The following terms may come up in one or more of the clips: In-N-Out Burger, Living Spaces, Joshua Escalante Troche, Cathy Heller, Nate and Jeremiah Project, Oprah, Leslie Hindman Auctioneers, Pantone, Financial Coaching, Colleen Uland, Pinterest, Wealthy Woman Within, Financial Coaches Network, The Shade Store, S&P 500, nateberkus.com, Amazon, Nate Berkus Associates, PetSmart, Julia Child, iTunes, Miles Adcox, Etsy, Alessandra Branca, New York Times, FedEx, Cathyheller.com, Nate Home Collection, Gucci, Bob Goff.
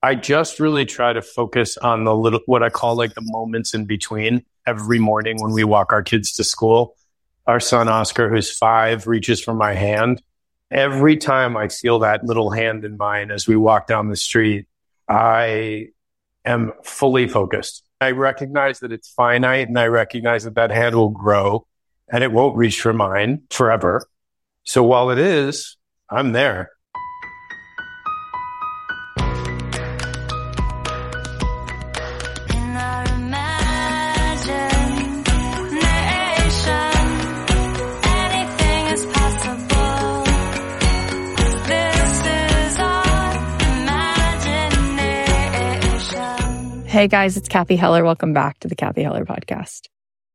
I just really try to focus on the little, what I call like the moments in between. Every morning when we walk our kids to school, our son, Oscar, who's 5, reaches for my hand. Every time I feel that little hand in mine as we walk down the street, I am fully focused. I recognize that it's finite, and I recognize that that hand will grow and it won't reach for mine forever. So while it is, I'm there. Hey guys, it's Cathy Heller. Welcome back to the Cathy Heller podcast.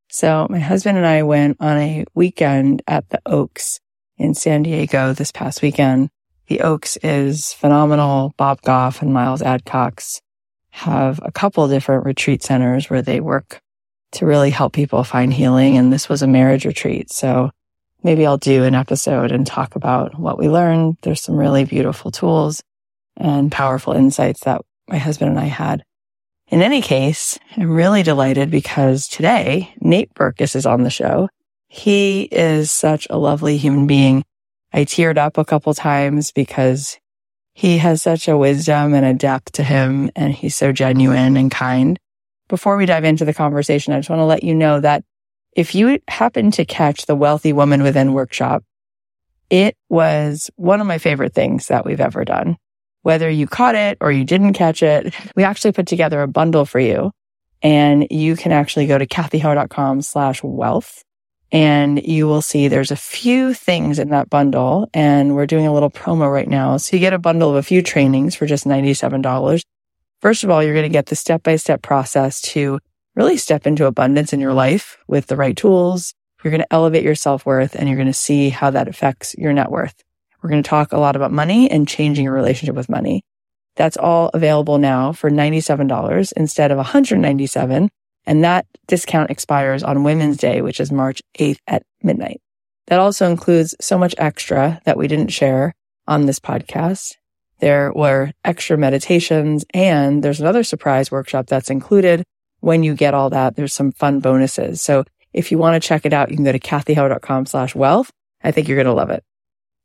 So my husband and I went on a weekend at the Oaks in San Diego this past weekend. The Oaks is phenomenal. Bob Goff and Miles Adcox have a couple different retreat centers where they work to really help people find healing. And this was a marriage retreat. So maybe I'll do an episode and talk about what we learned. There's some really beautiful tools and powerful insights that my husband and I had. In any case, I'm really delighted because today, Nate Berkus is on the show. He is such a lovely human being. I teared up a couple times because he has such a wisdom and a depth to him, and he's so genuine and kind. Before we dive into the conversation, I just want to let you know that if you happen to catch the Wealthy Woman Within workshop, it was one of my favorite things that we've ever done. Whether you caught it or you didn't catch it, we actually put together a bundle for you, and you can actually go to cathyheller.com/wealth, and you will see there's a few things in that bundle, and we're doing a little promo right now. So you get a bundle of a few trainings for just $97. First of all, you're going to get the step-by-step process to really step into abundance in your life with the right tools. You're going to elevate your self-worth, and you're going to see how that affects your net worth. We're going to talk a lot about money and changing your relationship with money. That's all available now for $97 instead of $197. And that discount expires on Women's Day, which is March 8th at midnight. That also includes so much extra that we didn't share on this podcast. There were extra meditations, and there's another surprise workshop that's included. When you get all that, there's some fun bonuses. So if you want to check it out, you can go to cathyheller.com/wealth. I think you're going to love it.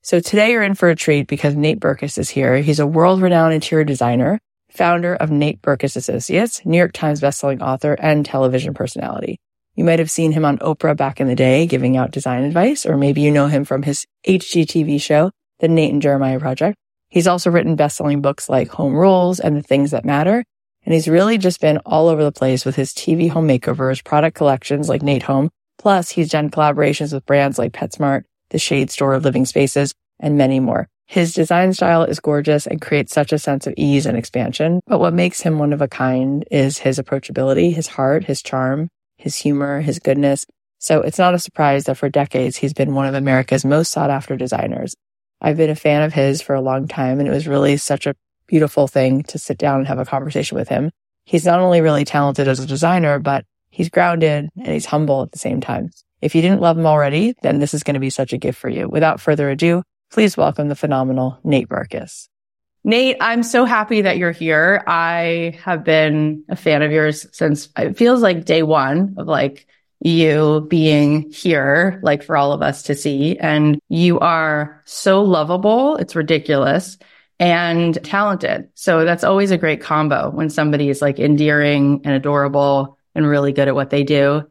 So today you're in for a treat because Nate Berkus is here. He's a world-renowned interior designer, founder of Nate Berkus Associates, New York Times bestselling author, and television personality. You might have seen him on Oprah back in the day giving out design advice, or maybe you know him from his HGTV show, The Nate and Jeremiah Project. He's also written bestselling books like Home Rules and The Things That Matter, and he's really just been all over the place with his TV home makeovers, product collections like Nate Home, plus he's done collaborations with brands like PetSmart, The Shade Store, Living Spaces, and many more. His design style is gorgeous and creates such a sense of ease and expansion. But what makes him one of a kind is his approachability, his heart, his charm, his humor, his goodness. So it's not a surprise that for decades, he's been one of America's most sought after designers. I've been a fan of his for a long time, and it was really such a beautiful thing to sit down and have a conversation with him. He's not only really talented as a designer, but he's grounded and he's humble at the same time. If you didn't love him already, then this is going to be such a gift for you. Without further ado, please welcome the phenomenal Nate Berkus. Nate, I'm so happy that you're here. I have been a fan of yours since it feels like day one of like you being here, like for all of us to see. And you are so lovable. It's ridiculous and talented. So that's always a great combo when somebody is like endearing and adorable and really good at what they do.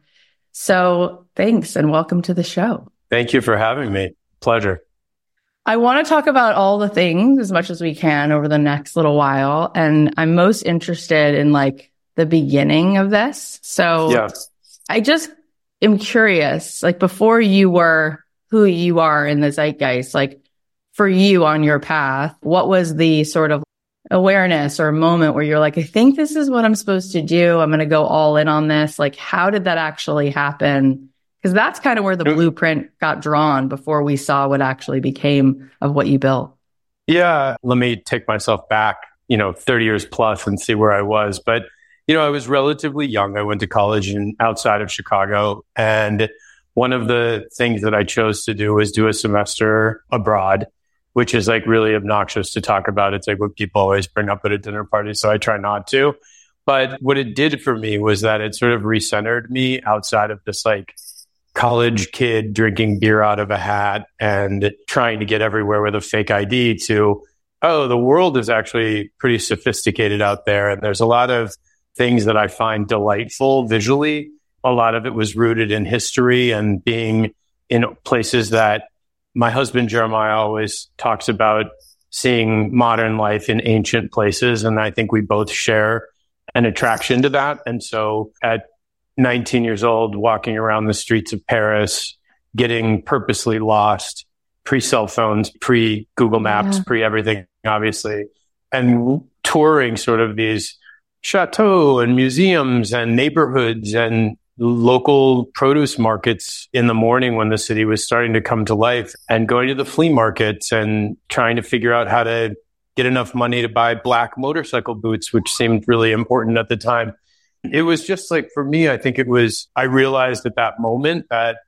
So thanks and welcome to the show. Thank you for having me. Pleasure. I want to talk about all the things as much as we can over the next little while. And I'm most interested in like the beginning of this. So yeah. I just am curious, like before you were who you are in the zeitgeist, like for you on your path, what was the sort of awareness or a moment where you're like, I think this is what I'm supposed to do. I'm going to go all in on this. Like, how did that actually happen? Because that's kind of where the blueprint got drawn before we saw what actually became of what you built. Yeah. Let me take myself back, 30 years plus and see where I was. But, I was relatively young. I went to college outside of Chicago. And one of the things that I chose to do was do a semester abroad. which is like really obnoxious to talk about. It's like what people always bring up at a dinner party. So I try not to. But what it did for me was that it sort of recentered me outside of this like college kid drinking beer out of a hat and trying to get everywhere with a fake ID to, oh, the world is actually pretty sophisticated out there. And there's a lot of things that I find delightful visually. A lot of it was rooted in history and being in places that my husband, Jeremiah, always talks about seeing modern life in ancient places. And I think we both share an attraction to that. And so at 19 years old, walking around the streets of Paris, getting purposely lost, pre-cell phones, pre-Google Maps, pre-everything, obviously, and touring sort of these chateaux and museums and neighborhoods and local produce markets in the morning when the city was starting to come to life, and going to the flea markets and trying to figure out how to get enough money to buy black motorcycle boots, which seemed really important at the time. It was just like, for me, I think it was, I realized at that moment that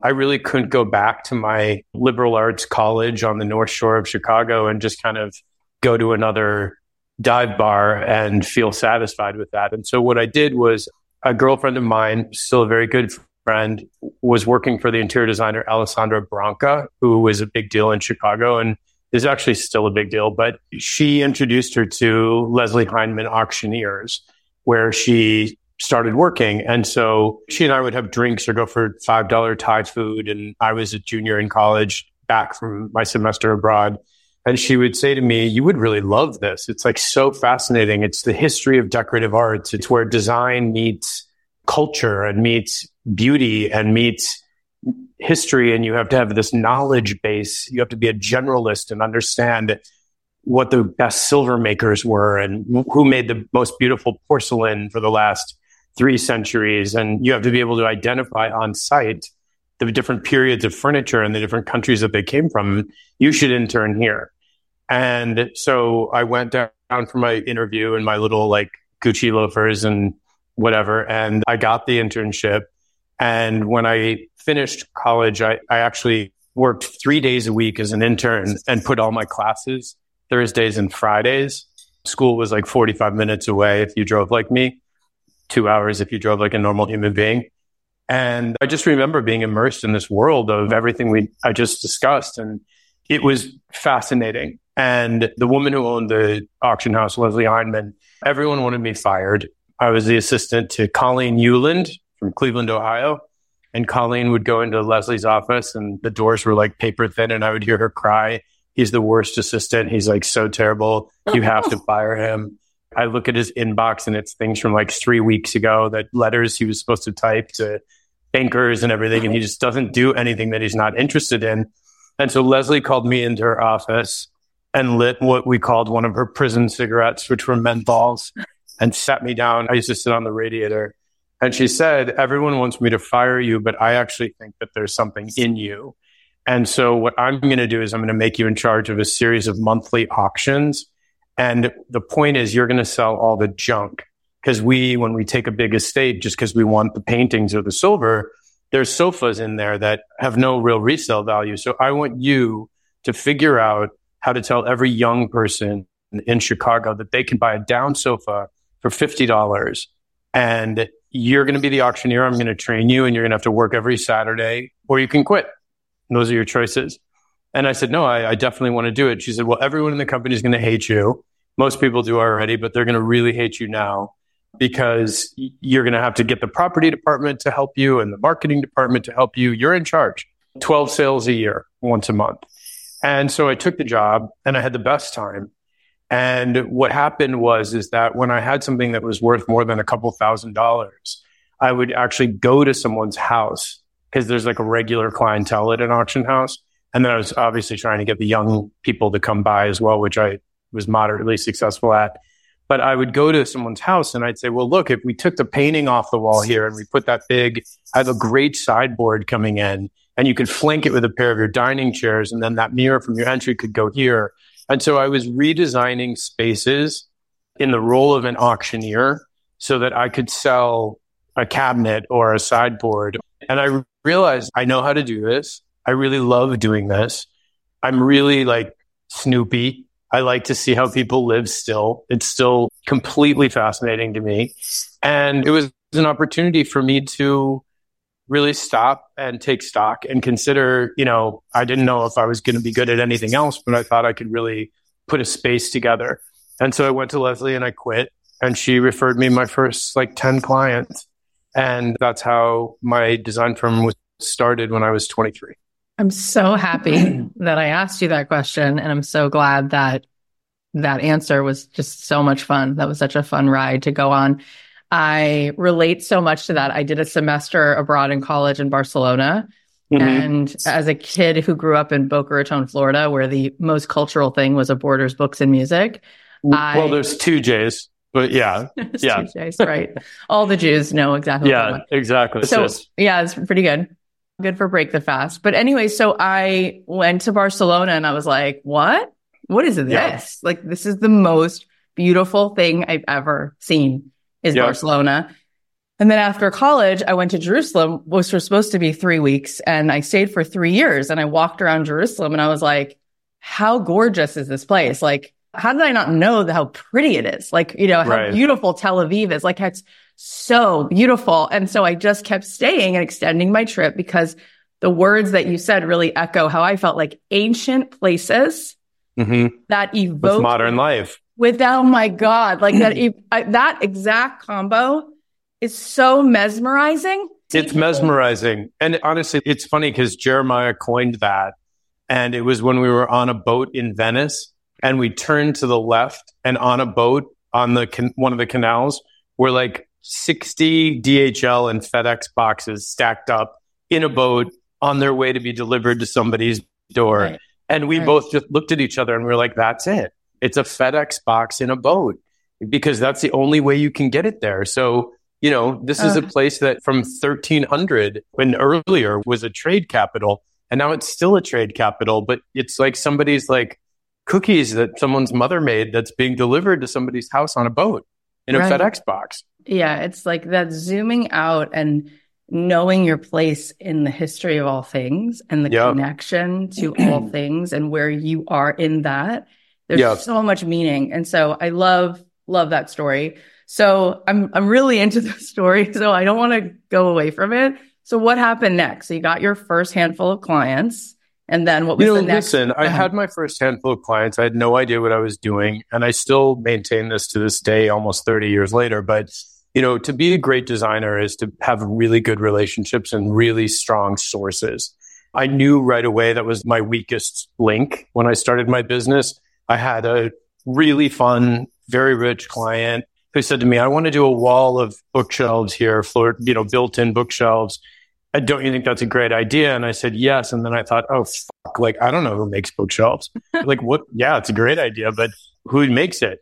I really couldn't go back to my liberal arts college on the North Shore of Chicago and just kind of go to another dive bar and feel satisfied with that. And so what I did was, a girlfriend of mine, still a very good friend, was working for the interior designer Alessandra Branca, who was a big deal in Chicago and is actually still a big deal. But she introduced her to Leslie Hindman Auctioneers, where she started working. And so she and I would have drinks or go for $5 Thai food. And I was a junior in college, back from my semester abroad. And she would say to me, you would really love this. It's like so fascinating. It's the history of decorative arts. It's where design meets culture and meets beauty and meets history. And you have to have this knowledge base. You have to be a generalist and understand what the best silver makers were and who made the most beautiful porcelain for the last 3 centuries. And you have to be able to identify on site the different periods of furniture and the different countries that they came from. You should intern here. And so I went down for my interview in my little like Gucci loafers and whatever. And I got the internship. And when I finished college, I actually worked 3 days a week as an intern and put all my classes, Thursdays and Fridays. School was like 45 minutes away if you drove like me, 2 hours if you drove like a normal human being. And I just remember being immersed in this world of everything I just discussed. And it was fascinating. And the woman who owned the auction house, Leslie Hindman, everyone wanted me fired. I was the assistant to Colleen Uland from Cleveland, Ohio. And Colleen would go into Leslie's office and the doors were like paper thin. And I would hear her cry, he's the worst assistant. He's like so terrible. You have to fire him. I look at his inbox and it's things from like 3 weeks ago, that letters he was supposed to type to bankers and everything. And he just doesn't do anything that he's not interested in. And so Leslie called me into her office and lit what we called one of her prison cigarettes, which were menthols, and sat me down. I used to sit on the radiator. And she said, everyone wants me to fire you, but I actually think that there's something in you. And so what I'm going to do is I'm going to make you in charge of a series of monthly auctions. And the point is you're going to sell all the junk. Because when we take a big estate, just because we want the paintings or the silver, there's sofas in there that have no real resale value. So I want you to figure out how to tell every young person in Chicago that they can buy a down sofa for $50. And you're going to be the auctioneer. I'm going to train you and you're going to have to work every Saturday, or you can quit. And those are your choices. And I said, no, I definitely want to do it. She said, well, everyone in the company is going to hate you. Most people do already, but they're going to really hate you now, because you're going to have to get the property department to help you and the marketing department to help you. You're in charge. 12 sales a year, once a month. And so I took the job and I had the best time. And what happened is that when I had something that was worth more than a couple $1,000s, I would actually go to someone's house, because there's like a regular clientele at an auction house. And then I was obviously trying to get the young people to come by as well, which I was moderately successful at. But I would go to someone's house and I'd say, well, look, if we took the painting off the wall here and we put that big, I have a great sideboard coming in, and you could flank it with a pair of your dining chairs, and then that mirror from your entry could go here. And so I was redesigning spaces in the role of an auctioneer so that I could sell a cabinet or a sideboard. And I realized I know how to do this. I really love doing this. I'm really like Snoopy. I like to see how people live still. It's still completely fascinating to me. And it was an opportunity for me to really stop and take stock and consider, you know, I didn't know if I was going to be good at anything else, but I thought I could really put a space together. And so I went to Leslie and I quit, and she referred me my first 10 clients. And that's how my design firm was started when I was 23. I'm so happy that I asked you that question. And I'm so glad that that answer was just so much fun. That was such a fun ride to go on. I relate so much to that. I did a semester abroad in college in Barcelona. Mm-hmm. And as a kid who grew up in Boca Raton, Florida, where the most cultural thing was a Borders, books, and music. Well, there's two J's, but yeah. Yeah. Two J's, right. All the Jews know exactly. Yeah, exactly. So yeah, it's pretty good. Good for break the fast. But anyway, so I went to Barcelona and I was like, what? What is this? Yeah. This is the most beautiful thing I've ever seen is Barcelona. And then after college, I went to Jerusalem, which was supposed to be 3 weeks. And I stayed for 3 years and I walked around Jerusalem and I was like, how gorgeous is this place? How did I not know how pretty it is? How beautiful Tel Aviv is. It's so beautiful. And so I just kept staying and extending my trip because the words that you said really echo how I felt, ancient places that evoke with modern life. Oh my God, that exact combo is so mesmerizing. It's mesmerizing. And honestly, it's funny because Jeremiah coined that. And it was when we were on a boat in Venice. And we turned to the left, and on a boat on the one of the canals were 60 DHL and FedEx boxes stacked up in a boat on their way to be delivered to somebody's door. Right. And we both just looked at each other and we were like, that's it. It's a FedEx box in a boat because that's the only way you can get it there. So, you know, this is a place that from 1300 when earlier was a trade capital, and now it's still a trade capital, but it's somebody's cookies that someone's mother made that's being delivered to somebody's house on a boat in a FedEx box. Yeah, it's that zooming out and knowing your place in the history of all things and the connection to all things and where you are in that. There's so much meaning. And so I love that story. So I'm really into the story, so I don't want to go away from it. So what happened next? So you got your first handful of clients. And then what was the next? Listen, I had my first handful of clients. I had no idea what I was doing. And I still maintain this to this day, almost 30 years later. But, you know, to be a great designer is to have really good relationships and really strong sources. I knew right away that was my weakest link. When I started my business, I had a really fun, very rich client who said to me, I want to do a wall of bookshelves here, built-in bookshelves. Don't you think that's a great idea? And I said, yes. And then I thought, oh, fuck, I don't know who makes bookshelves. What? Yeah, it's a great idea, but who makes it?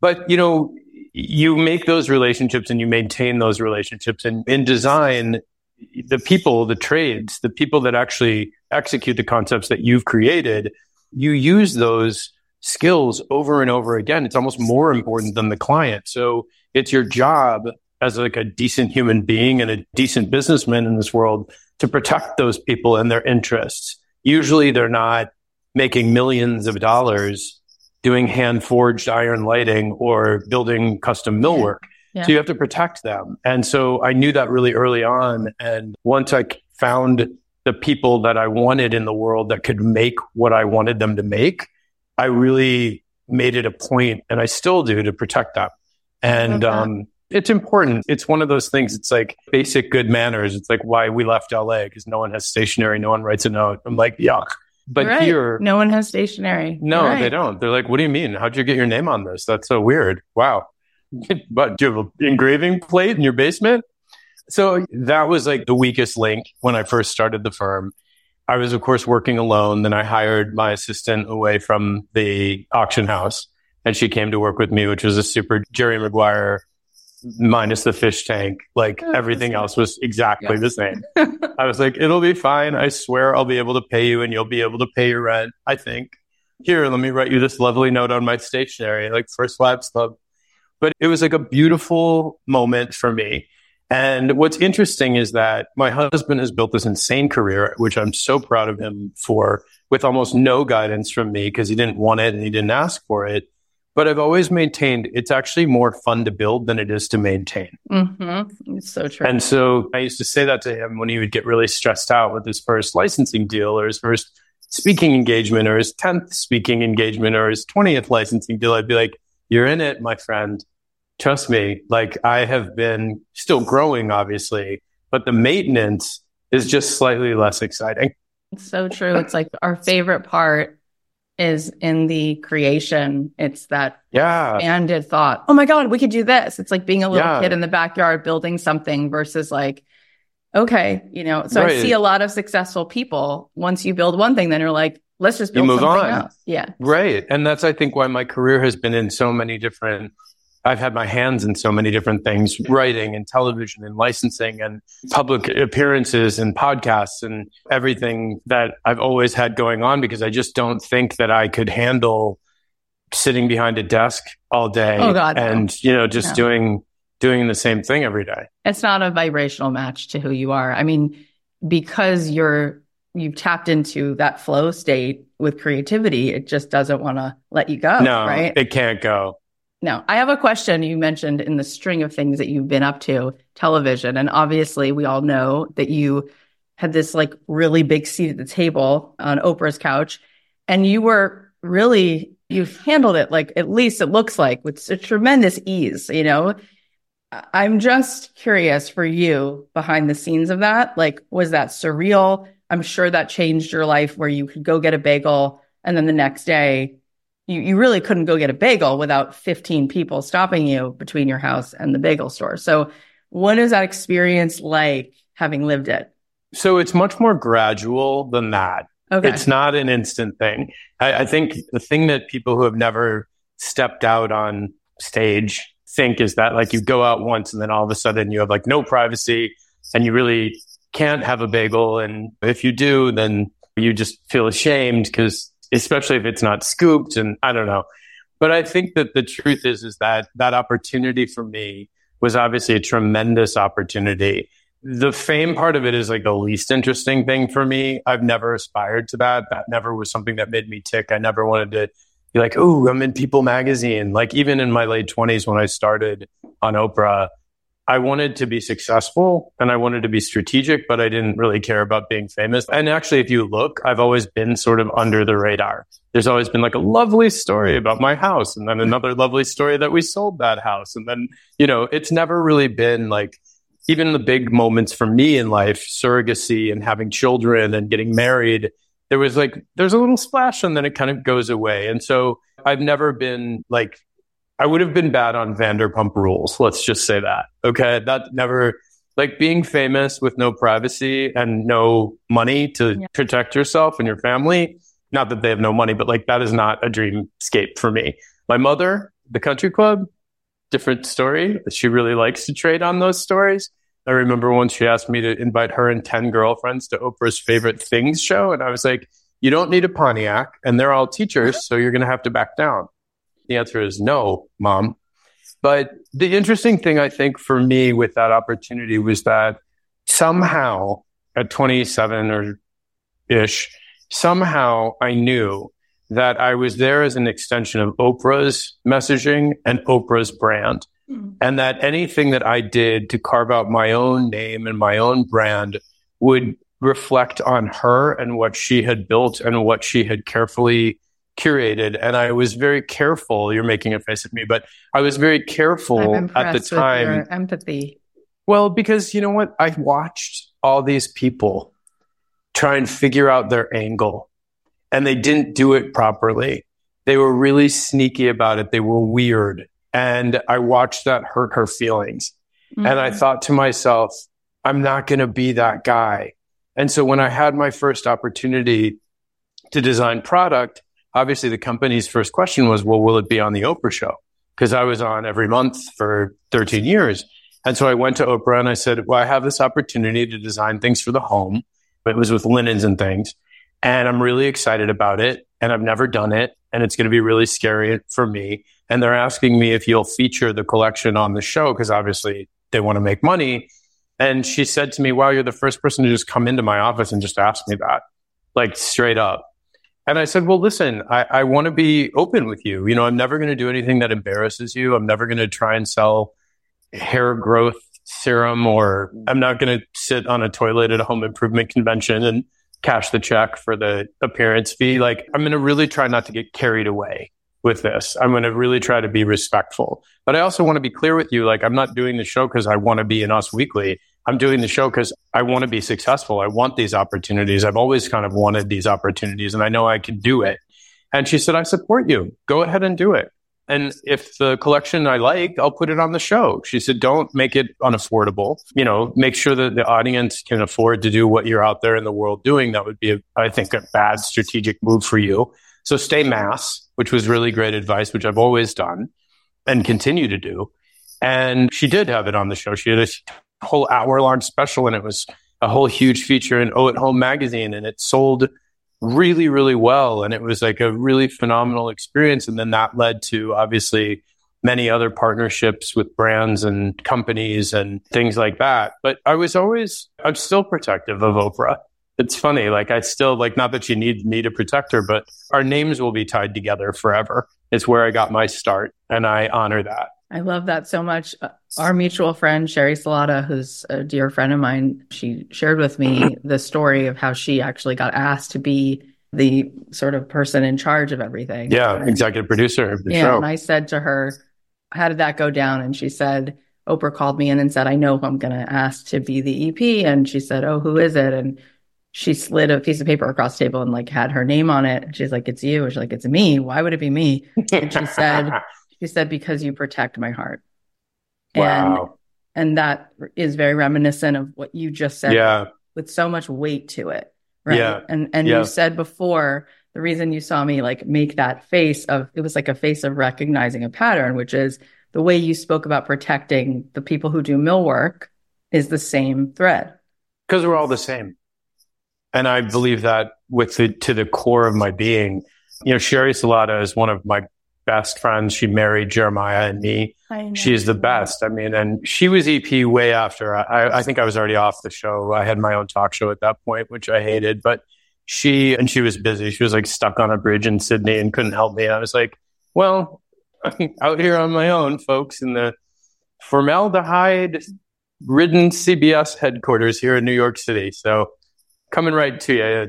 But, you know, you make those relationships and you maintain those relationships. And in design, the trades, the people that actually execute the concepts that you've created, you use those skills over and over again. It's almost more important than the client. So it's your job as a decent human being and a decent businessman in this world to protect those people and their interests. Usually they're not making millions of dollars doing hand-forged iron lighting or building custom millwork. Yeah. So you have to protect them. And so I knew that really early on. And once I found the people that I wanted in the world that could make what I wanted them to make, I really made it a point, and I still do, to protect them. And it's important. It's one of those things. It's basic good manners. It's why we left LA, because no one has stationery. No one writes a note. I'm like, yuck. But here, no one has stationery. No, they don't. They're like, what do you mean? How'd you get your name on this? That's so weird. Wow. But do you have an engraving plate in your basement? So that was the weakest link when I first started the firm. I was, of course, working alone. Then I hired my assistant away from the auction house, and she came to work with me, which was a super Jerry Maguire minus the fish tank, everything else was exactly the same. I was like, it'll be fine. I swear I'll be able to pay you, and you'll be able to pay your rent, I think. Here, let me write you this lovely note on my stationery, First Labs Club. But it was a beautiful moment for me. And what's interesting is that my husband has built this insane career, which I'm so proud of him for, with almost no guidance from me because he didn't want it and he didn't ask for it. But I've always maintained it's actually more fun to build than it is to maintain. Mm-hmm. It's so true. And so I used to say that to him when he would get really stressed out with his first licensing deal or his first speaking engagement or his 10th speaking engagement or his 20th licensing deal. I'd be like, you're in it, my friend. Trust me, like I have been still growing, obviously, but the maintenance is just slightly less exciting. It's so true. It's like our favorite part is in the creation. It's that expanded thought. Oh my God, we could do this. It's like being a little kid in the backyard building something versus like, okay, you know, so I see a lot of successful people. Once you build one thing, then you're like, let's just build something else. Yeah. Right. And that's, I think, why my career has been in so many different I've had my hands in so many different things, writing and television and licensing and public appearances and podcasts and everything that I've always had going on, because I just don't think that I could handle sitting behind a desk all day you know, just doing the same thing every day. It's not a vibrational match to who you are. I mean, because you've tapped into that flow state with creativity, it just doesn't want to let you go. No, right? It can't go. Now, I have a question. You mentioned in the string of things that you've been up to, television. And obviously, we all know that you had this like really big seat at the table on Oprah's couch. And you were really, you've handled it, like at least it looks like, with a tremendous ease, you know? I'm just curious for you behind the scenes of that. Like, was that surreal? I'm sure that changed your life where you could go get a bagel and then the next day, you really couldn't go get a bagel without 15 people stopping you between your house and the bagel store. So what is that experience like, having lived it? So it's much more gradual than that. Okay. It's not an instant thing. I think the thing that people who have never stepped out on stage think is that like you go out once and then all of a sudden you have like no privacy and you really can't have a bagel. And if you do, then you just feel ashamed because especially if it's not scooped, and I don't know. But I think that the truth is that that opportunity for me was obviously a tremendous opportunity. The fame part of it is like the least interesting thing for me. I've never aspired to that. That never was something that made me tick. I never wanted to be like, oh, I'm in People magazine. Like even in my late 20s when I started on Oprah, I wanted to be successful and I wanted to be strategic, but I didn't really care about being famous. And actually, if you look, I've always been sort of under the radar. There's always been like a lovely story about my house and then another lovely story that we sold that house. And then, you know, it's never really been like, even the big moments for me in life, surrogacy and having children and getting married, there was like, there's a little splash and then it kind of goes away. And so I've never been like, I would have been bad on Vanderpump Rules. Let's just say that. Okay. That never, like being famous with no privacy and no money to protect yourself and your family. Not that they have no money, but like that is not a dreamscape for me. My mother, the country club, different story. She really likes to trade on those stories. I remember once she asked me to invite her and 10 girlfriends to Oprah's Favorite Things show. And I was like, you don't need a Pontiac and they're all teachers. So you're going to have to back down. The answer is no, Mom. But the interesting thing, I think, for me with that opportunity was that somehow at 27 or ish, somehow I knew that I was there as an extension of Oprah's messaging and Oprah's brand. Mm-hmm. And that anything that I did to carve out my own name and my own brand would reflect on her and what she had built and what she had carefully curated. And I was very careful. You're making a face at me, but I was very careful at the time. With your empathy. Well, because you know what? I watched all these people try and figure out their angle and they didn't do it properly. They were really sneaky about it. They were weird. And I watched that hurt her feelings. Mm-hmm. And I thought to myself, I'm not going to be that guy. And so when I had my first opportunity to design product, obviously, the company's first question was, well, will it be on the Oprah show? Because I was on every month for 13 years. And so I went to Oprah and I said, well, I have this opportunity to design things for the home. It was with linens and things. And I'm really excited about it. And I've never done it. And it's going to be really scary for me. And they're asking me if you'll feature the collection on the show, because obviously they want to make money. And she said to me, wow, you're the first person to just come into my office and just ask me that, like straight up. And I said, well, listen, I want to be open with you. You know, I'm never going to do anything that embarrasses you. I'm never going to try and sell hair growth serum, or I'm not going to sit on a toilet at a home improvement convention and cash the check for the appearance fee. Like, I'm going to really try not to get carried away with this. I'm going to really try to be respectful. But I also want to be clear with you, like, I'm not doing the show because I want to be in Us Weekly. I'm doing the show because I want to be successful. I want these opportunities. I've always kind of wanted these opportunities, and I know I can do it. And she said, I support you. Go ahead and do it. And if the collection I like, I'll put it on the show. She said, don't make it unaffordable. You know, make sure that the audience can afford to do what you're out there in the world doing. That would be, I think, a bad strategic move for you. So stay mass, which was really great advice, which I've always done and continue to do. And she did have it on the show. She had a whole hour-long special, and it was a whole huge feature in Oh at Home magazine, and it sold really, really well. And it was like a really phenomenal experience. And then that led to, obviously, many other partnerships with brands and companies and things like that. But I'm still protective of Oprah. It's funny, like I still, like, not that you need me to protect her, but our names will be tied together forever. It's where I got my start, and I honor that. I love that so much. Our mutual friend, Sherry Salata, who's a dear friend of mine, she shared with me the story of how she actually got asked to be the sort of person in charge of everything. Yeah, executive producer of the show. And I said to her, how did that go down? And she said, Oprah called me in and said, I know I'm going to ask to be the EP. And she said, oh, who is it? And she slid a piece of paper across the table and, like, had her name on it. She's like, it's you. And she's like, it's me. Why would it be me? And she said, because you protect my heart. Wow. And that is very reminiscent of what you just said. Yeah. With so much weight to it. Right. Yeah. And you said before, the reason you saw me, like, make that face of, it was like a face of recognizing a pattern, which is the way you spoke about protecting the people who do millwork is the same thread. Because we're all the same. And I believe that to the core of my being. You know, Sherry Salata is one of my best friends. She married Jeremiah and me. She's the best. I mean, and she was EP way after. I think I was already off the show. I had my own talk show at that point, which I hated. But she was busy. She was, like, stuck on a bridge in Sydney and couldn't help me. I was like, well, I'm out here on my own, folks, in the formaldehyde-ridden CBS headquarters here in New York City. So coming right to you.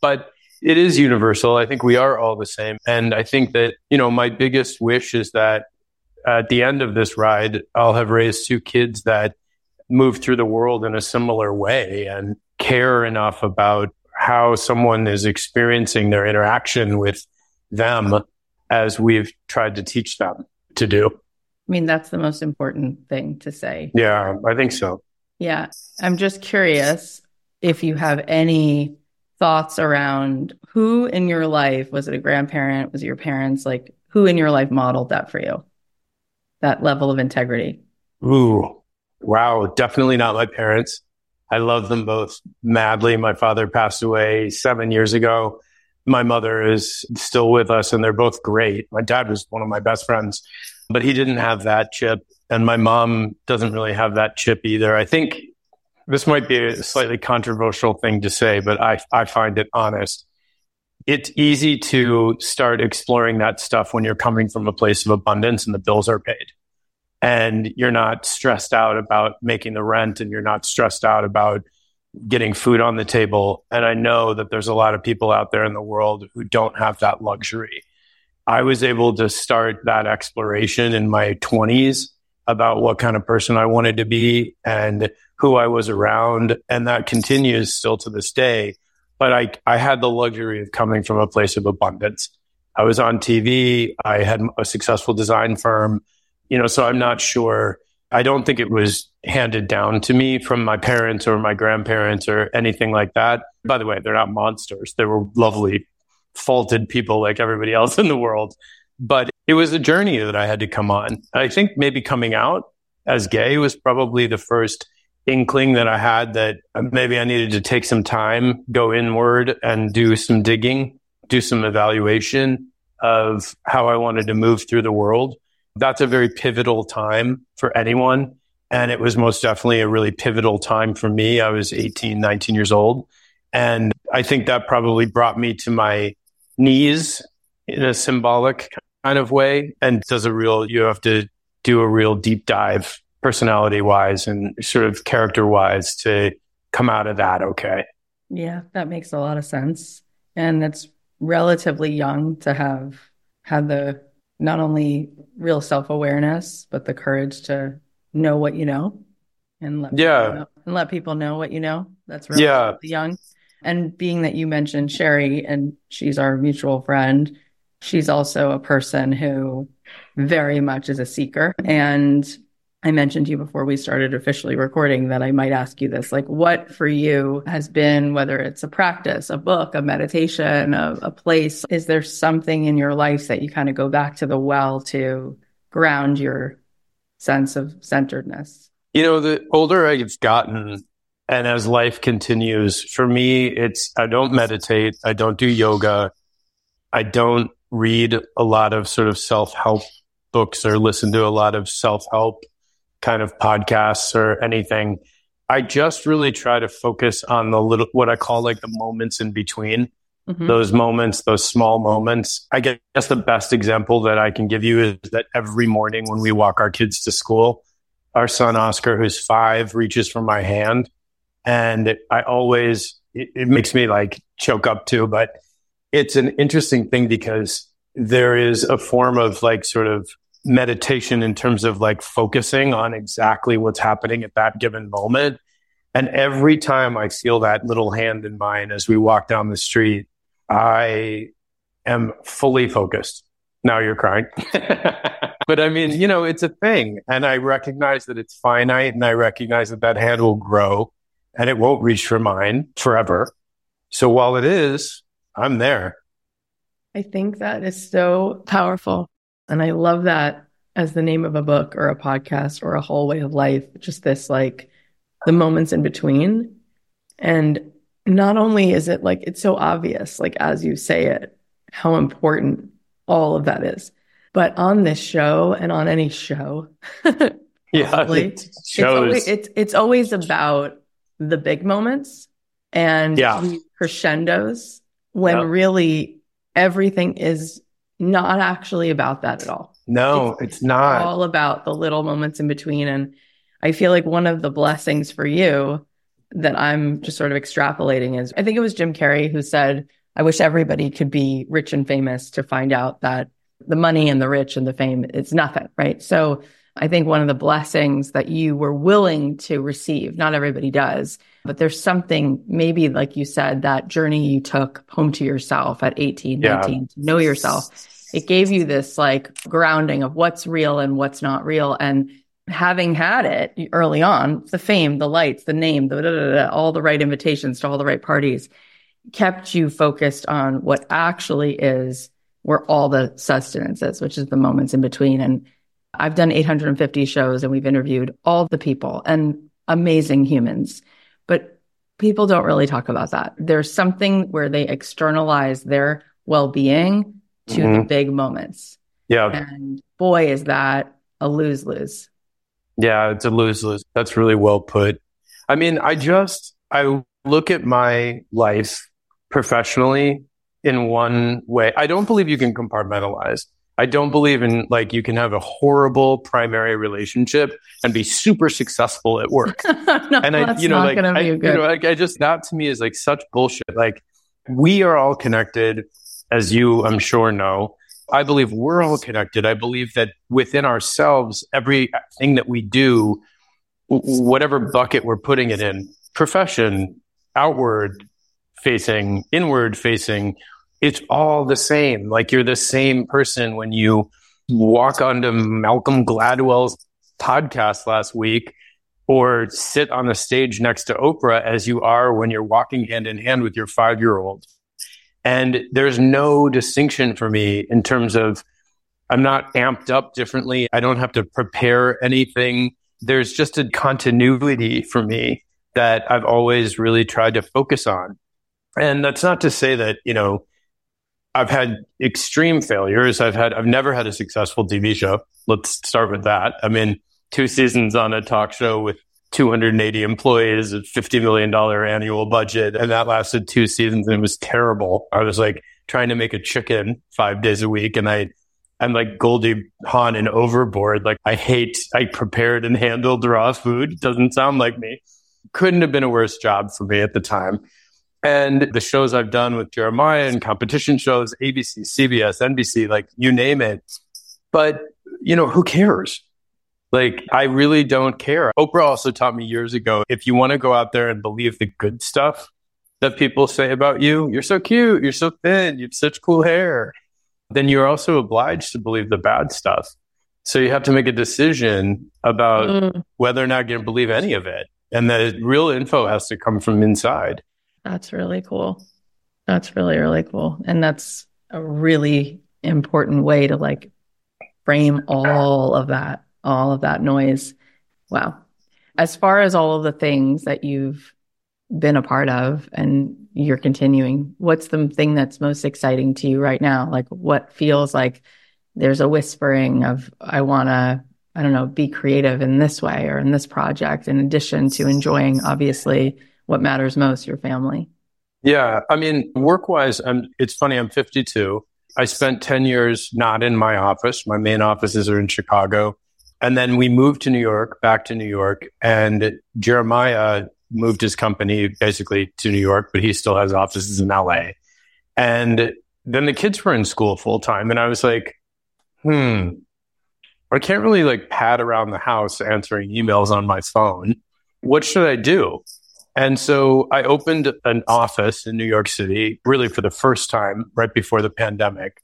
But it is universal. I think we are all the same. And I think that, you know, my biggest wish is that at the end of this ride, I'll have raised two kids that move through the world in a similar way and care enough about how someone is experiencing their interaction with them as we've tried to teach them to do. I mean, that's the most important thing to say. Yeah, I think so. Yeah. I'm just curious if you have any thoughts around who in your life, was it a grandparent, was it your parents, like, who in your life modeled that for you, that level of integrity? Ooh, wow, definitely not my parents. I love them both madly. My father passed away 7 years ago. My mother is still with us, and they're both great. My dad was one of my best friends, but he didn't have that chip, and my mom doesn't really have that chip either. I think this might be a slightly controversial thing to say, but I find it honest. It's easy to start exploring that stuff when you're coming from a place of abundance and the bills are paid. And you're not stressed out about making the rent, and you're not stressed out about getting food on the table. And I know that there's a lot of people out there in the world who don't have that luxury. I was able to start that exploration in my 20s about what kind of person I wanted to be and who I was around. And that continues still to this day. But I had the luxury of coming from a place of abundance. I was on TV. I had a successful design firm. You know, so I'm not sure. I don't think it was handed down to me from my parents or my grandparents or anything like that. By the way, they're not monsters. They were lovely, faulted people like everybody else in the world. But it was a journey that I had to come on. I think maybe coming out as gay was probably the first inkling that I had that maybe I needed to take some time, go inward and do some digging, do some evaluation of how I wanted to move through the world. That's a very pivotal time for anyone. And it was most definitely a really pivotal time for me. I was 18, 19 years old. And I think that probably brought me to my knees in a symbolic kind of way. And does a real, you have to do a real deep dive personality wise and sort of character wise to come out of that okay. Yeah, that makes a lot of sense. And it's relatively young to have had the not only real self-awareness, but the courage to know what you know and let people know what you know. That's relatively young. And being that you mentioned Sherry, and she's our mutual friend, she's also a person who very much is a seeker. And I mentioned to you before we started officially recording that I might ask you this, like what for you has been, whether it's a practice, a book, a meditation, a place, is there something in your life that you kind of go back to the well to ground your sense of centeredness? You know, the older I've gotten and as life continues, for me, it's, I don't meditate. I don't do yoga. I don't read a lot of sort of self-help books or listen to a lot of self-help kind of podcasts or anything. I just really try to focus on the little, what I call like the moments in between, mm-hmm. those moments, those small moments. I guess the best example that I can give you is that every morning when we walk our kids to school, our son, Oscar, who's 5, reaches for my hand. And I always, it makes me like choke up too, but it's an interesting thing because there is a form of like sort of meditation in terms of like focusing on exactly what's happening at that given moment. And every time I feel that little hand in mine as we walk down the street, I am fully focused. Now you're crying. But I mean, you know, it's a thing. And I recognize that it's finite, and I recognize that that hand will grow and it won't reach for mine forever. So while it is, I'm there. I think that is so powerful. And I love that as the name of a book or a podcast or a whole way of life, just this like the moments in between. And not only is it like, it's so obvious, like as you say it, how important all of that is. But on this show and on any show, it's always about the big moments and the crescendos when really everything is not actually about that at all. No, it's not. It's all about the little moments in between. And I feel like one of the blessings for you that I'm just sort of extrapolating is, I think it was Jim Carrey who said, I wish everybody could be rich and famous to find out that the money and the rich and the fame, it's nothing, right? So I think one of the blessings that you were willing to receive, not everybody does, but there's something maybe, like you said, that journey you took home to yourself at 18, 19, to know yourself. It gave you this like grounding of what's real and what's not real. And having had it early on, the fame, the lights, the name, all the right invitations to all the right parties kept you focused on what actually is where all the sustenance is, which is the moments in between. And I've done 850 shows and we've interviewed all the people and amazing humans, but people don't really talk about that. There's something where they externalize their well-being to the big moments. Yeah. And boy, is that a lose-lose. Yeah, it's a lose-lose. That's really well put. I mean, I look at my life professionally in one way. I don't believe you can compartmentalize. I don't believe in like you can have a horrible primary relationship and be super successful at work. That to me is like such bullshit. Like we are all connected, as you I'm sure know. I believe we're all connected. I believe that within ourselves, everything that we do, whatever bucket we're putting it in, profession, outward facing, inward facing, it's all the same. Like you're the same person when you walk onto Malcolm Gladwell's podcast last week or sit on the stage next to Oprah as you are when you're walking hand in hand with your 5-year-old. And there's no distinction for me in terms of I'm not amped up differently. I don't have to prepare anything. There's just a continuity for me that I've always really tried to focus on. And that's not to say that, you know, I've had extreme failures. I've never had a successful TV show. Let's start with that. I mean, two seasons on a talk show with 280 employees, a $50 million annual budget. And that lasted 2 seasons and it was terrible. I was like trying to make a chicken 5 days a week. And I'm like Goldie Hawn and Overboard. Like I prepared and handled raw food. Doesn't sound like me. Couldn't have been a worse job for me at the time. And the shows I've done with Jeremiah and competition shows, ABC, CBS, NBC, like you name it. But, you know, who cares? Like, I really don't care. Oprah also taught me years ago, if you want to go out there and believe the good stuff that people say about you, you're so cute, you're so thin, you have such cool hair, then you're also obliged to believe the bad stuff. So you have to make a decision about whether or not you're going to believe any of it. And the real info has to come from inside. That's really cool. That's really, really cool. And that's a really important way to like frame all of that noise. Wow. As far as all of the things that you've been a part of and you're continuing, what's the thing that's most exciting to you right now? Like what feels like there's a whispering of, I want to, I don't know, be creative in this way or in this project, in addition to enjoying, obviously, what matters most, your family. Yeah. I mean, work-wise, it's funny, I'm 52. I spent 10 years not in my office. My main offices are in Chicago. And then we moved to New York, back to New York. And Jeremiah moved his company basically to New York, but he still has offices in LA. And then the kids were in school full-time. And I was like, I can't really like pad around the house answering emails on my phone. What should I do? And so I opened an office in New York City, really for the first time, right before the pandemic.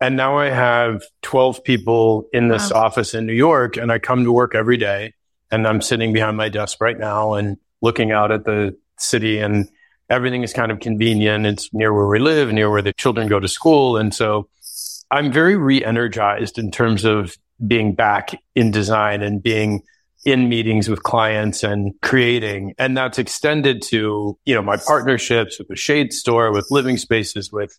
And now I have 12 people in this office in New York, and I come to work every day. And I'm sitting behind my desk right now and looking out at the city, and everything is kind of convenient. It's near where we live, near where the children go to school. And so I'm very re-energized in terms of being back in design and being in meetings with clients and creating. And that's extended to, you know, my partnerships with The Shade Store, with Living Spaces, with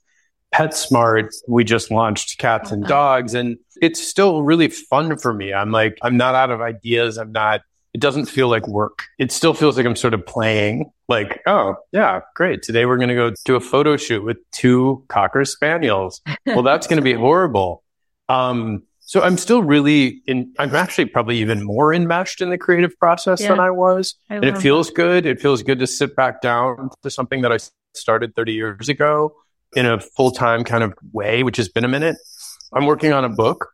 PetSmart. We just launched Cats and Dogs, and it's still really fun for me. I'm not out of ideas. It doesn't feel like work. It still feels like I'm sort of playing like, oh yeah, great. Today we're going to go do a photo shoot with 2 Cocker Spaniels. Well, that's going to be horrible. So I'm still I'm actually probably even more enmeshed in the creative process than I was. And it feels good. It feels good to sit back down to something that I started 30 years ago in a full-time kind of way, which has been a minute. I'm working on a book,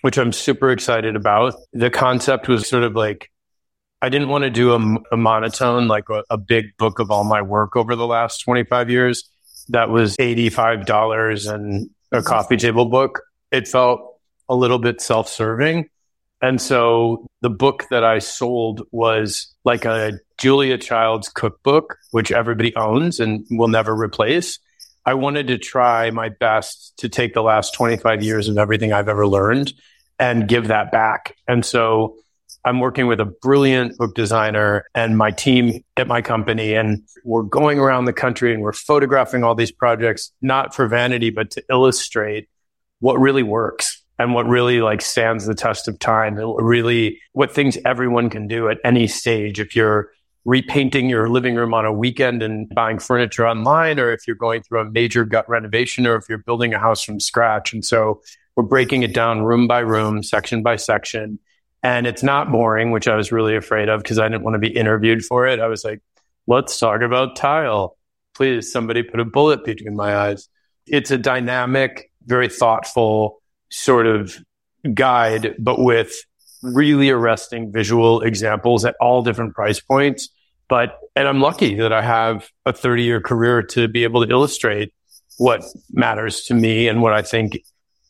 which I'm super excited about. The concept was sort of like, I didn't want to do a monotone, like a big book of all my work over the last 25 years. That was $85 and a coffee table book. It felt a little bit self-serving. And so the book that I sold was like a Julia Child's cookbook, which everybody owns and will never replace. I wanted to try my best to take the last 25 years of everything I've ever learned and give that back. And so I'm working with a brilliant book designer and my team at my company, and we're going around the country and we're photographing all these projects, not for vanity, but to illustrate what really works. And what really like stands the test of time, really what things everyone can do at any stage. If you're repainting your living room on a weekend and buying furniture online, or if you're going through a major gut renovation, or if you're building a house from scratch. And so we're breaking it down room by room, section by section. And it's not boring, which I was really afraid of because I didn't want to be interviewed for it. I was like, let's talk about tile. Please, somebody put a bullet between my eyes. It's a dynamic, very thoughtful sort of guide, but with really arresting visual examples at all different price points. And I'm lucky that I have a 30-year career to be able to illustrate what matters to me and what I think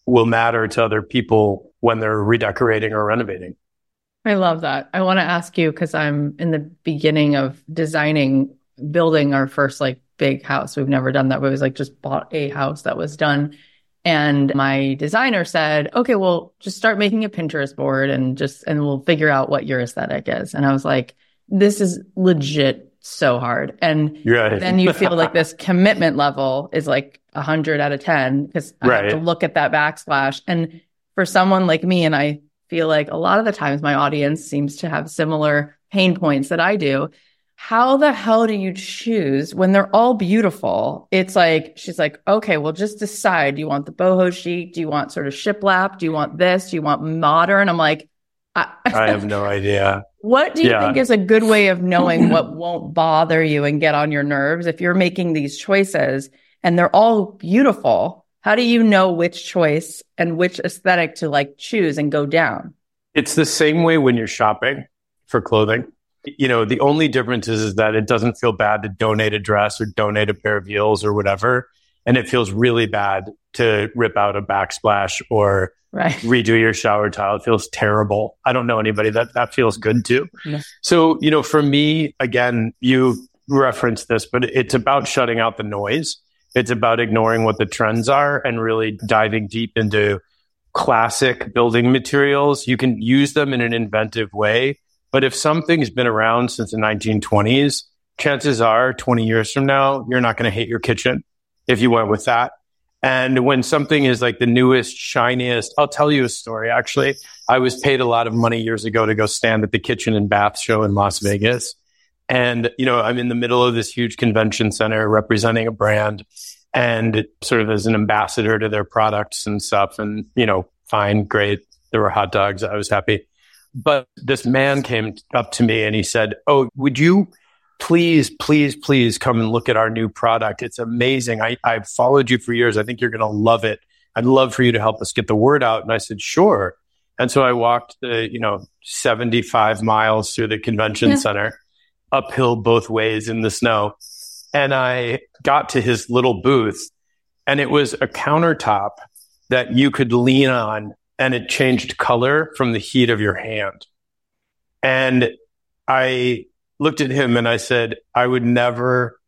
will matter to other people when they're redecorating or renovating. I love that. I want to ask you, because I'm in the beginning of building our first like big house. We've never done that, but it was like just bought a house that was done. And my designer said, okay, well, just start making a Pinterest board and we'll figure out what your aesthetic is. And I was like, this is legit so hard. And then you feel like this commitment level is like 100 out of 10 because I have to look at that backslash. And for someone like me, and I feel like a lot of the times my audience seems to have similar pain points that I do. How the hell do you choose when they're all beautiful? It's like, she's like, okay, well, just decide. Do you want the boho chic? Do you want sort of shiplap? Do you want this? Do you want modern? I'm like, I have no idea. What do you think is a good way of knowing what won't bother you and get on your nerves? If you're making these choices and they're all beautiful, how do you know which choice and which aesthetic to like choose and go down? It's the same way when you're shopping for clothing. You know, the only difference is that it doesn't feel bad to donate a dress or donate a pair of heels or whatever. And it feels really bad to rip out a backsplash or redo your shower tile. It feels terrible. I don't know anybody that feels good to. No. So, you know, for me, again, you referenced this, but it's about shutting out the noise. It's about ignoring what the trends are and really diving deep into classic building materials. You can use them in an inventive way. But if something's been around since the 1920s, chances are 20 years from now, you're not going to hate your kitchen if you went with that. And when something is like the newest, shiniest, I'll tell you a story, actually. I was paid a lot of money years ago to go stand at the Kitchen and Bath show in Las Vegas. And, you know, I'm in the middle of this huge convention center representing a brand and sort of as an ambassador to their products and stuff. And, you know, fine, great. There were hot dogs. I was happy. But this man came up to me and he said, oh, would you please, please, please come and look at our new product? It's amazing. I've followed you for years. I think you're going to love it. I'd love for you to help us get the word out. And I said, sure. And so I walked, 75 miles through the convention center, uphill both ways in the snow. And I got to his little booth and it was a countertop that you could lean on. And it changed color from the heat of your hand. And I looked at him and I said, I would never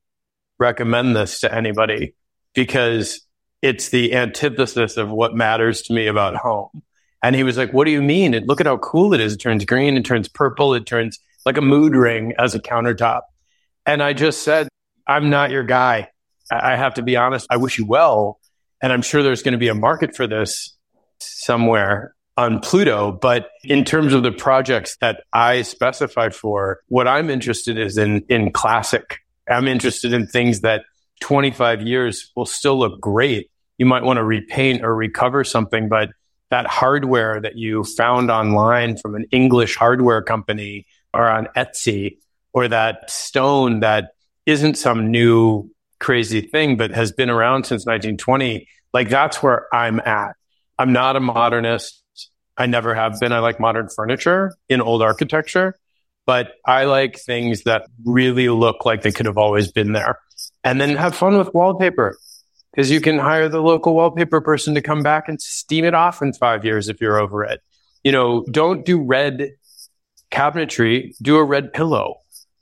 recommend this to anybody because it's the antithesis of what matters to me about home. And he was like, what do you mean? And look at how cool it is. It turns green, it turns purple, it turns like a mood ring as a countertop. And I just said, I'm not your guy. I have to be honest. I wish you well. And I'm sure there's going to be a market for this somewhere on Pluto. But in terms of the projects that I specify for, what I'm interested in is in classic. I'm interested in things that 25 years will still look great. You might want to repaint or recover something, but that hardware that you found online from an English hardware company or on Etsy, or that stone that isn't some new crazy thing, but has been around since 1920, like that's where I'm at. I'm not a modernist. I never have been. I like modern furniture in old architecture, but I like things that really look like they could have always been there. And then have fun with wallpaper because you can hire the local wallpaper person to come back and steam it off in 5 years if you're over it. You know, don't do red cabinetry, do a red pillow,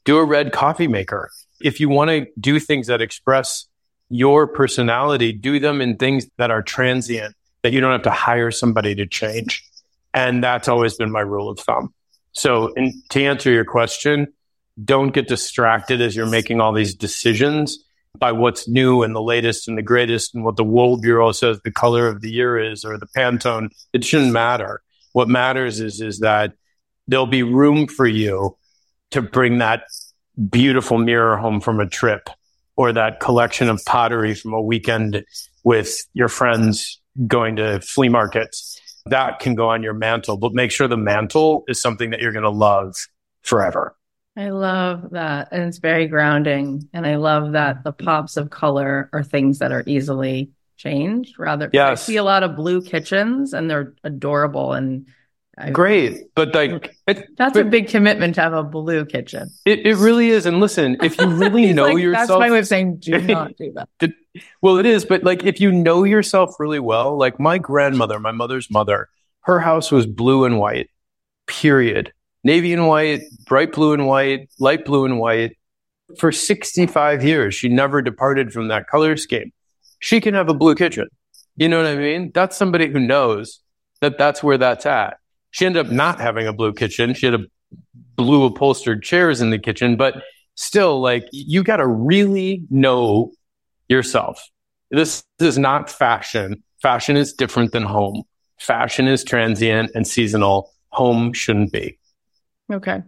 do a red coffee maker. If you want to do things that express your personality, do them in things that are transient, that you don't have to hire somebody to change. And that's always been my rule of thumb. So to answer your question, don't get distracted as you're making all these decisions by what's new and the latest and the greatest and what the Wool Bureau says the color of the year is or the Pantone. It shouldn't matter. What matters is that there'll be room for you to bring that beautiful mirror home from a trip or that collection of pottery from a weekend with your friends going to flea markets. That can go on your mantle, but make sure the mantle is something that you're going to love forever. I love that. And it's very grounding. And I love that the pops of color are things that are easily changed rather. Yes. I see a lot of blue kitchens and they're adorable and great. But that's a big commitment to have a blue kitchen. It really is. And listen, if you really know yourself. That's my way of saying do not do that. Well, it is. But like, if you know yourself really well, like my grandmother, my mother's mother, her house was blue and white, period. Navy and white, bright blue and white, light blue and white. For 65 years, she never departed from that color scheme. She can have a blue kitchen. You know what I mean? That's somebody who knows that that's where that's at. She ended up not having a blue kitchen. She had a blue upholstered chairs in the kitchen, but still, like, you got to really know yourself. This is not fashion. Fashion is different than home. fashion is transient and seasonal. Home shouldn't be. Okay.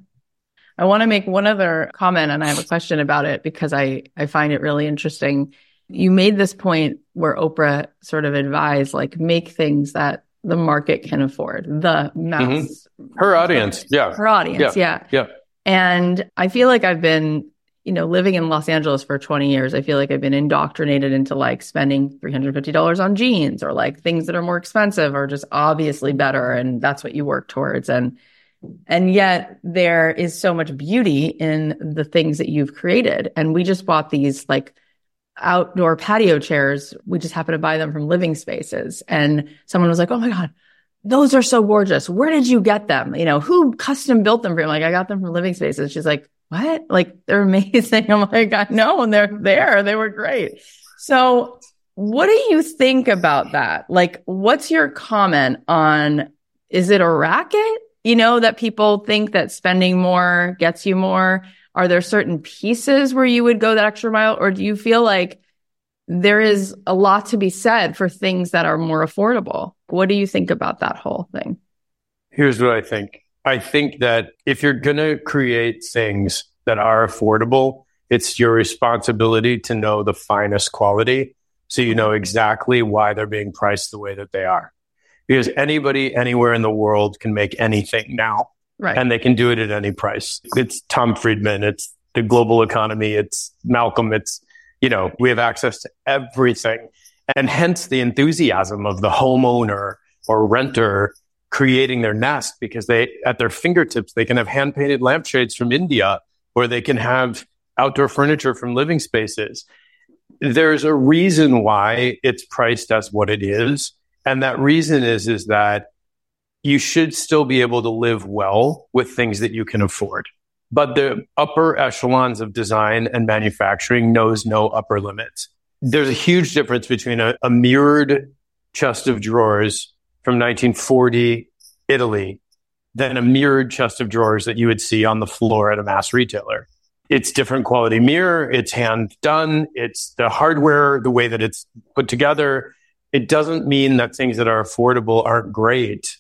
I want to make one other comment, and I have a question about it because I find it really interesting. You made this point where Oprah sort of advised, like, make things that the market can afford. The mass. Mm-hmm. Her audience. Yeah. Her audience. Yeah. Yeah. And I feel like I've been, you know, living in Los Angeles for 20 years, I feel like I've been indoctrinated into like spending $350 on jeans or like things that are more expensive or just obviously better. And that's what you work towards. And yet there is so much beauty in the things that you've created. And we just bought these like outdoor patio chairs. We just happened to buy them from Living Spaces. And someone was like, oh my God, those are so gorgeous. Where did you get them? You know, who custom built them for you? Like, I got them from Living Spaces. She's like, what? Like, they're amazing. I'm like, I know. And they're there. They were great. So what do you think about that? Like, what's your comment on, is it a racket? You know, that people think that spending more gets you more. Are there certain pieces where you would go that extra mile? Or do you feel like there is a lot to be said for things that are more affordable? What do you think about that whole thing? Here's what I think. I think that if you're going to create things that are affordable, it's your responsibility to know the finest quality so you know exactly why they're being priced the way that they are. Because anybody anywhere in the world can make anything now. Right. And they can do it at any price. It's Tom Friedman. It's the global economy. It's Malcolm. It's, you know, we have access to everything. And hence the enthusiasm of the homeowner or renter creating their nest, because they, at their fingertips, they can have hand-painted lampshades from India, or they can have outdoor furniture from Living Spaces. There's a reason why it's priced as what it is. And that reason is that you should still be able to live well with things that you can afford. But the upper echelons of design and manufacturing knows no upper limits. There's a huge difference between a mirrored chest of drawers from 1940 Italy than a mirrored chest of drawers that you would see on the floor at a mass retailer. It's different quality mirror. It's hand done. It's the hardware, the way that it's put together. It doesn't mean that things that are affordable aren't great,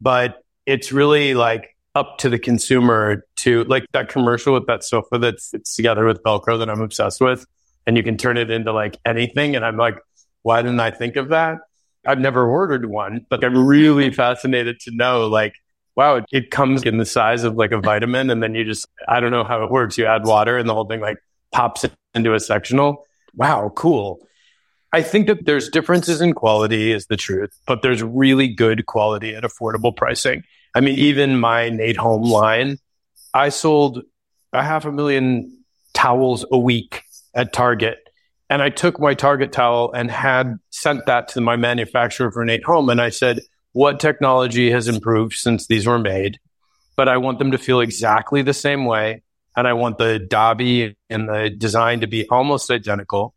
but it's really like up to the consumer to, like that commercial with that sofa that fits together with Velcro that I'm obsessed with, and you can turn it into like anything. And I'm like, why didn't I think of that? I've never ordered one, but I'm really fascinated to know, like, wow, it comes in the size of like a vitamin. And then you just, I don't know how it works. You add water and the whole thing like pops into a sectional. Wow, cool. I think that there's differences in quality is the truth, but there's really good quality at affordable pricing. I mean, even my Nate Home line, I sold 500,000 towels a week at Target. And I took my Target towel and had sent that to my manufacturer for Nate Home. And I said, what technology has improved since these were made? But I want them to feel exactly the same way. And I want the Dobby and the design to be almost identical.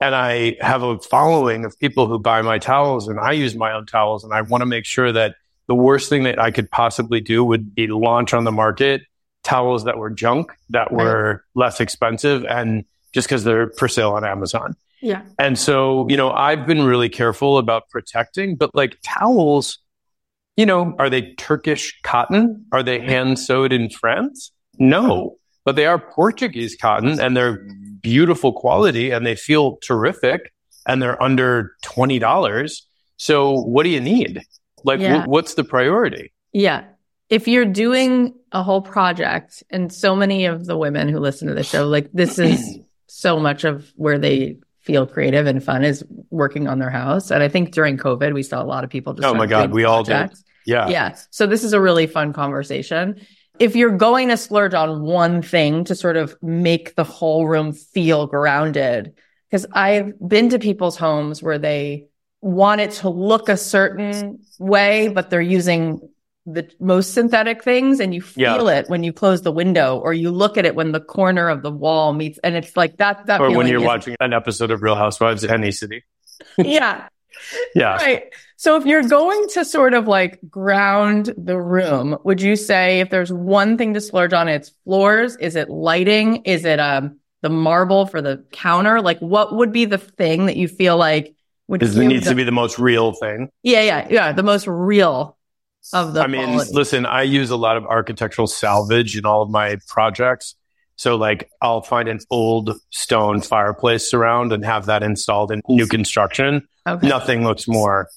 And I have a following of people who buy my towels, and I use my own towels. And I want to make sure that the worst thing that I could possibly do would be launch on the market towels that were junk, that were less expensive, and just because they're for sale on Amazon. Yeah. And so, you know, I've been really careful about protecting, but like towels, you know, are they Turkish cotton? Are they hand sewed in France? No. But they are Portuguese cotton, and they're beautiful quality, and they feel terrific, and they're under $20. So what do you need? Like, what's the priority? Yeah. If you're doing a whole project, and so many of the women who listen to the show, like, this is so much of where they feel creative and fun is working on their house. And I think during COVID, we saw a lot of people just, oh my God, we all did. Yeah. Yeah. So this is a really fun conversation. If you're going to splurge on one thing to sort of make the whole room feel grounded, because I've been to people's homes where they want it to look a certain way, but they're using the most synthetic things, and you feel it when you close the window, or you look at it when the corner of the wall meets, and it's like that. That, or when you're watching an episode of Real Housewives of Any City. Yeah. Yeah. Right. So if you're going to sort of like ground the room, would you say if there's one thing to splurge on, it's floors? Is it lighting? Is it the marble for the counter? Like, what would be the thing that you feel like Which it needs to be the most real thing. Yeah. The most real of the quality. Listen, I use a lot of architectural salvage in all of my projects. So like I'll find an old stone fireplace surround and have that installed in new construction. Okay. Nothing looks more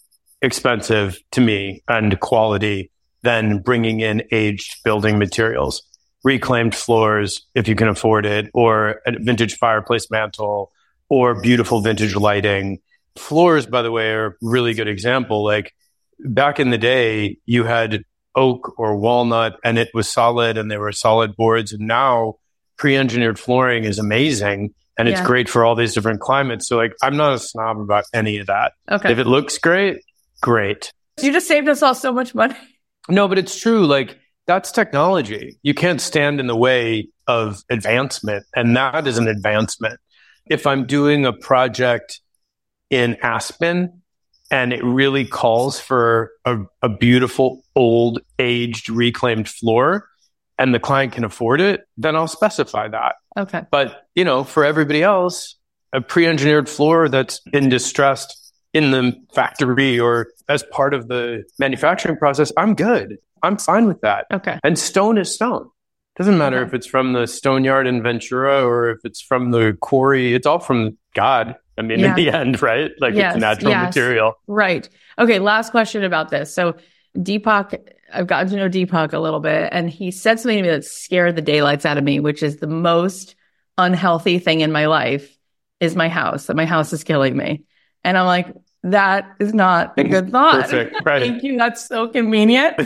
expensive to me and quality than bringing in aged building materials, reclaimed floors, if you can afford it, or a vintage fireplace mantle, or beautiful vintage lighting. Floors, by the way, are a really good example. Like back in the day, you had oak or walnut and it was solid and there were solid boards. And now pre-engineered flooring is amazing and it's great for all these different climates. So like, I'm not a snob about any of that. Okay. If it looks great, great. You just saved us all so much money. No, but it's true. Like that's technology. You can't stand in the way of advancement. And that is an advancement. If I'm doing a project in Aspen and it really calls for a beautiful, old, aged, reclaimed floor and the client can afford it, then I'll specify that. Okay. But, you know, for everybody else, a pre-engineered floor that's been distressed in the factory or as part of the manufacturing process, I'm good. I'm fine with that. Okay. And stone is stone. Doesn't matter if it's from the stone yard in Ventura or if it's from the quarry. It's all from God. In the end, right? Like it's natural material. Right. Okay. Last question about this. So Deepak, I've gotten to know Deepak a little bit, and he said something to me that scared the daylights out of me, which is the most unhealthy thing in my life is my house, that my house is killing me. And I'm like, that is not a good thought. Perfect. Right. Thank you. That's so convenient.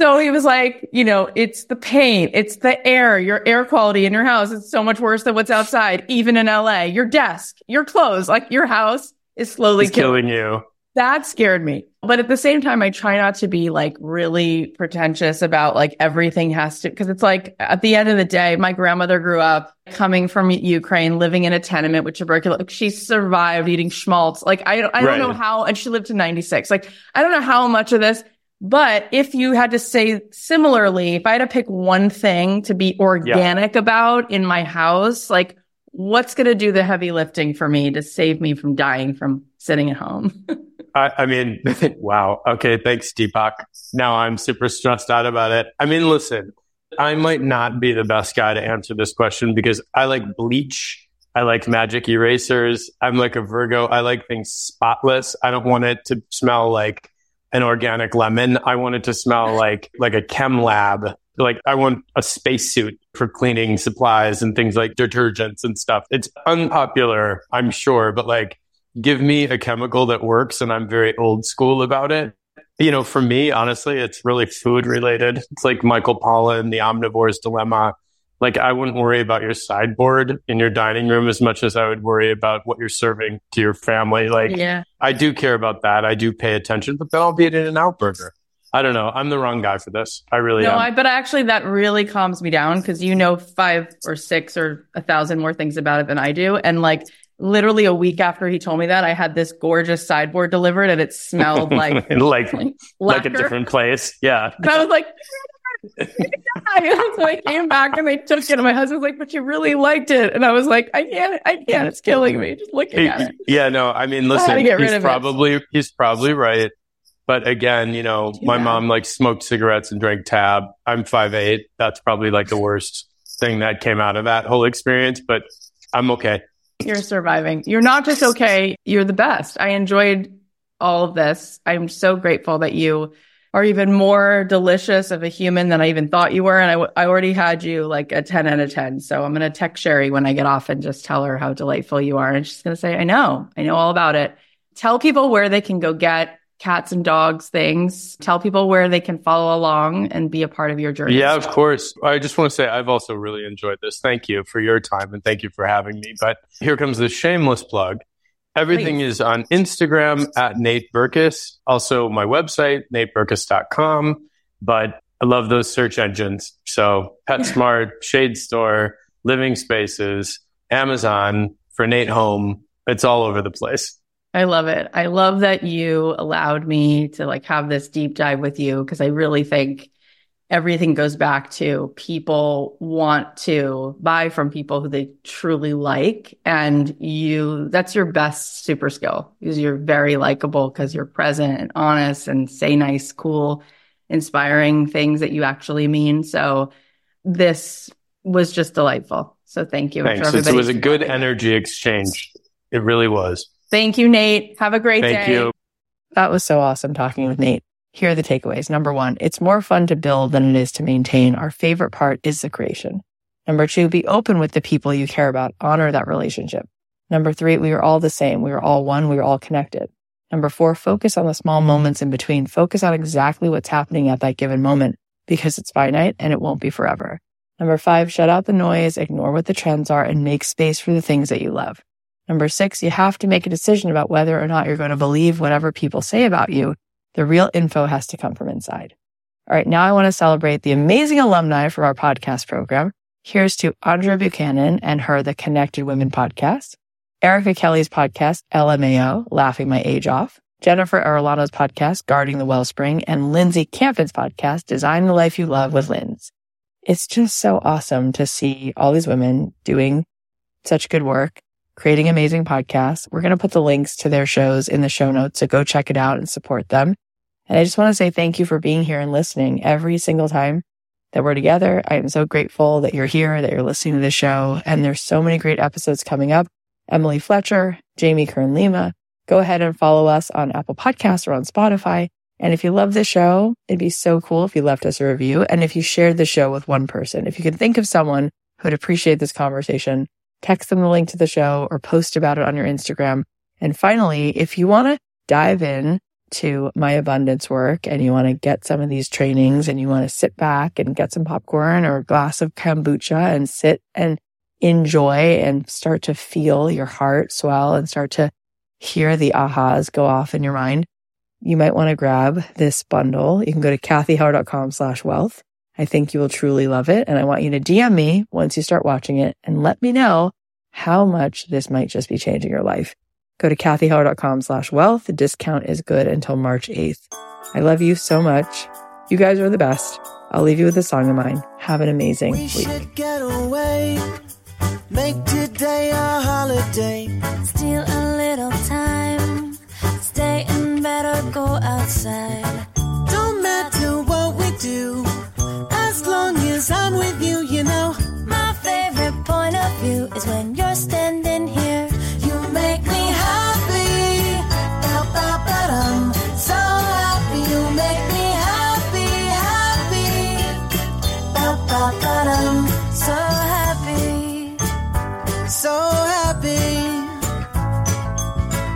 So he was like, you know, it's the paint, it's the air, your air quality in your house is so much worse than what's outside, even in LA. Your desk, your clothes, like your house is slowly killing you. That scared me. But at the same time, I try not to be like really pretentious about like everything has to, because it's like at the end of the day, my grandmother grew up coming from Ukraine, living in a tenement with tuberculosis. She survived eating schmaltz. Like, I don't know how, and she lived to 96. Like, I don't know how much of this, but if you had to say similarly, if I had to pick one thing to be organic about in my house, like what's going to do the heavy lifting for me to save me from dying from sitting at home? Wow. Okay. Thanks, Deepak. Now I'm super stressed out about it. Listen, I might not be the best guy to answer this question because I like bleach. I like magic erasers. I'm like a Virgo. I like things spotless. I don't want it to smell like an organic lemon. I want it to smell like a chem lab. Like I want a spacesuit for cleaning supplies and things like detergents and stuff. It's unpopular, I'm sure, but like, give me a chemical that works, and I'm very old school about it. You know, for me, honestly, it's really food related. It's like Michael Pollan, The Omnivore's Dilemma. Like, I wouldn't worry about your sideboard in your dining room as much as I would worry about what you're serving to your family. I do care about that. I do pay attention, but then I'll be at In-N-Out Burger. I don't know. I'm the wrong guy for this. I really am. But actually that really calms me down because you know 5 or 6 or 1,000 more things about it than I do. And like, literally a week after he told me that, I had this gorgeous sideboard delivered and it smelled like like a different place. Yeah. And I was like, so I came back and they took it and my husband was like, but you really liked it. And I was like, I can't, it's killing me just looking at it. Yeah, no, listen, he's probably right. But again, you know, my mom like smoked cigarettes and drank Tab. I'm 5'8". That's probably like the worst thing that came out of that whole experience, but I'm okay. You're surviving. You're not just okay. You're the best. I enjoyed all of this. I'm so grateful that you are even more delicious of a human than I even thought you were. And I already had you like a 10 out of 10. So I'm going to text Sherry when I get off and just tell her how delightful you are. And she's going to say, I know all about it. Tell people where they can go get cats and dogs things. Tell people where they can follow along and be a part of your journey. Yeah, of course. I just want to say I've also really enjoyed this. Thank you for your time and thank you for having me. But here comes the shameless plug. Everything is on Instagram at Nate Berkus. Also my website, nateberkus.com. But I love those search engines. So PetSmart, Shade Store, Living Spaces, Amazon for Nate Home. It's all over the place. I love it. I love that you allowed me to like have this deep dive with you because I really think everything goes back to people want to buy from people who they truly like. And you, that's your best super skill, because you're very likable, because you're present and honest and say nice, cool, inspiring things that you actually mean. So this was just delightful. So thank you. Thanks. It was a good energy exchange. It really was. Thank you, Nate. Have a great day. Thank you. That was so awesome talking with Nate. Here are the takeaways. Number one, it's more fun to build than it is to maintain. Our favorite part is the creation. Number two, be open with the people you care about. Honor that relationship. Number three, we are all the same. We are all one. We are all connected. Number four, focus on the small moments in between. Focus on exactly what's happening at that given moment, because it's finite and it won't be forever. Number five, shut out the noise, ignore what the trends are, and make space for the things that you love. Number six, you have to make a decision about whether or not you're going to believe whatever people say about you. The real info has to come from inside. All right, now I want to celebrate the amazing alumni from our podcast program. Here's to Andrea Buchanan and her The Connected Women podcast, Erica Kelly's podcast, LMAO, Laughing My Age Off, Jennifer Arellano's podcast, Guarding the Wellspring, and Lindsay Campin's podcast, Design the Life You Love with Linz. It's just so awesome to see all these women doing such good work, creating amazing podcasts. We're going to put the links to their shows in the show notes, so go check it out and support them. And I just want to say thank you for being here and listening every single time that we're together. I am so grateful that you're here, that you're listening to the show. And there's so many great episodes coming up. Emily Fletcher, Jamie Kern Lima. Go ahead and follow us on Apple Podcasts or on Spotify. And if you love the show, it'd be so cool if you left us a review. And if you shared the show with one person, if you can think of someone who'd appreciate this conversation, text them the link to the show or post about it on your Instagram. And finally, if you want to dive in to my abundance work and you want to get some of these trainings and you want to sit back and get some popcorn or a glass of kombucha and sit and enjoy and start to feel your heart swell and start to hear the ahas go off in your mind, you might want to grab this bundle. You can go to cathyheller.com/wealth. I think you will truly love it. And I want you to DM me once you start watching it and let me know how much this might just be changing your life. Go to cathyheller.com/wealth. The discount is good until March 8th. I love you so much. You guys are the best. I'll leave you with a song of mine. Have an amazing week. We should get away. Make today a holiday. Steal a little time. Stay in bed or go outside. Don't matter what we do. As long as I'm with you, you know. My favorite point of view is when you're standing here. You make me happy. Ba-ba-ba-dum. So happy. You make me happy, happy. Ba-ba-ba-dum. So happy. So happy.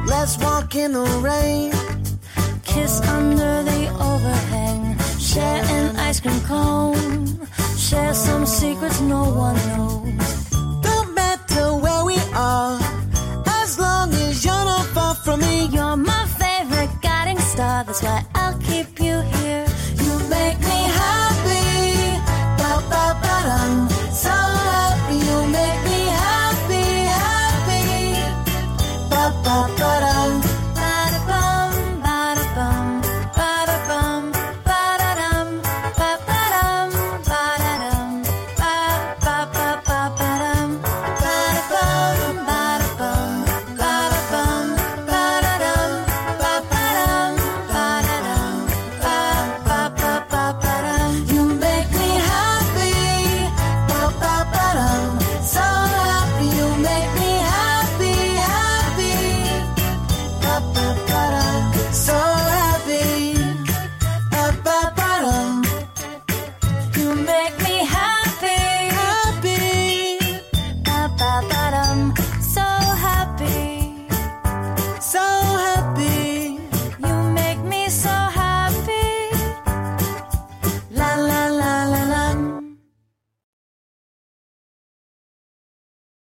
Let's walk in the rain. Kiss under the overhang. Share an ice cream cone. Share some secrets no one knows. Don't matter where we are, as long as you're not far from me. You're my favorite guiding star. That's why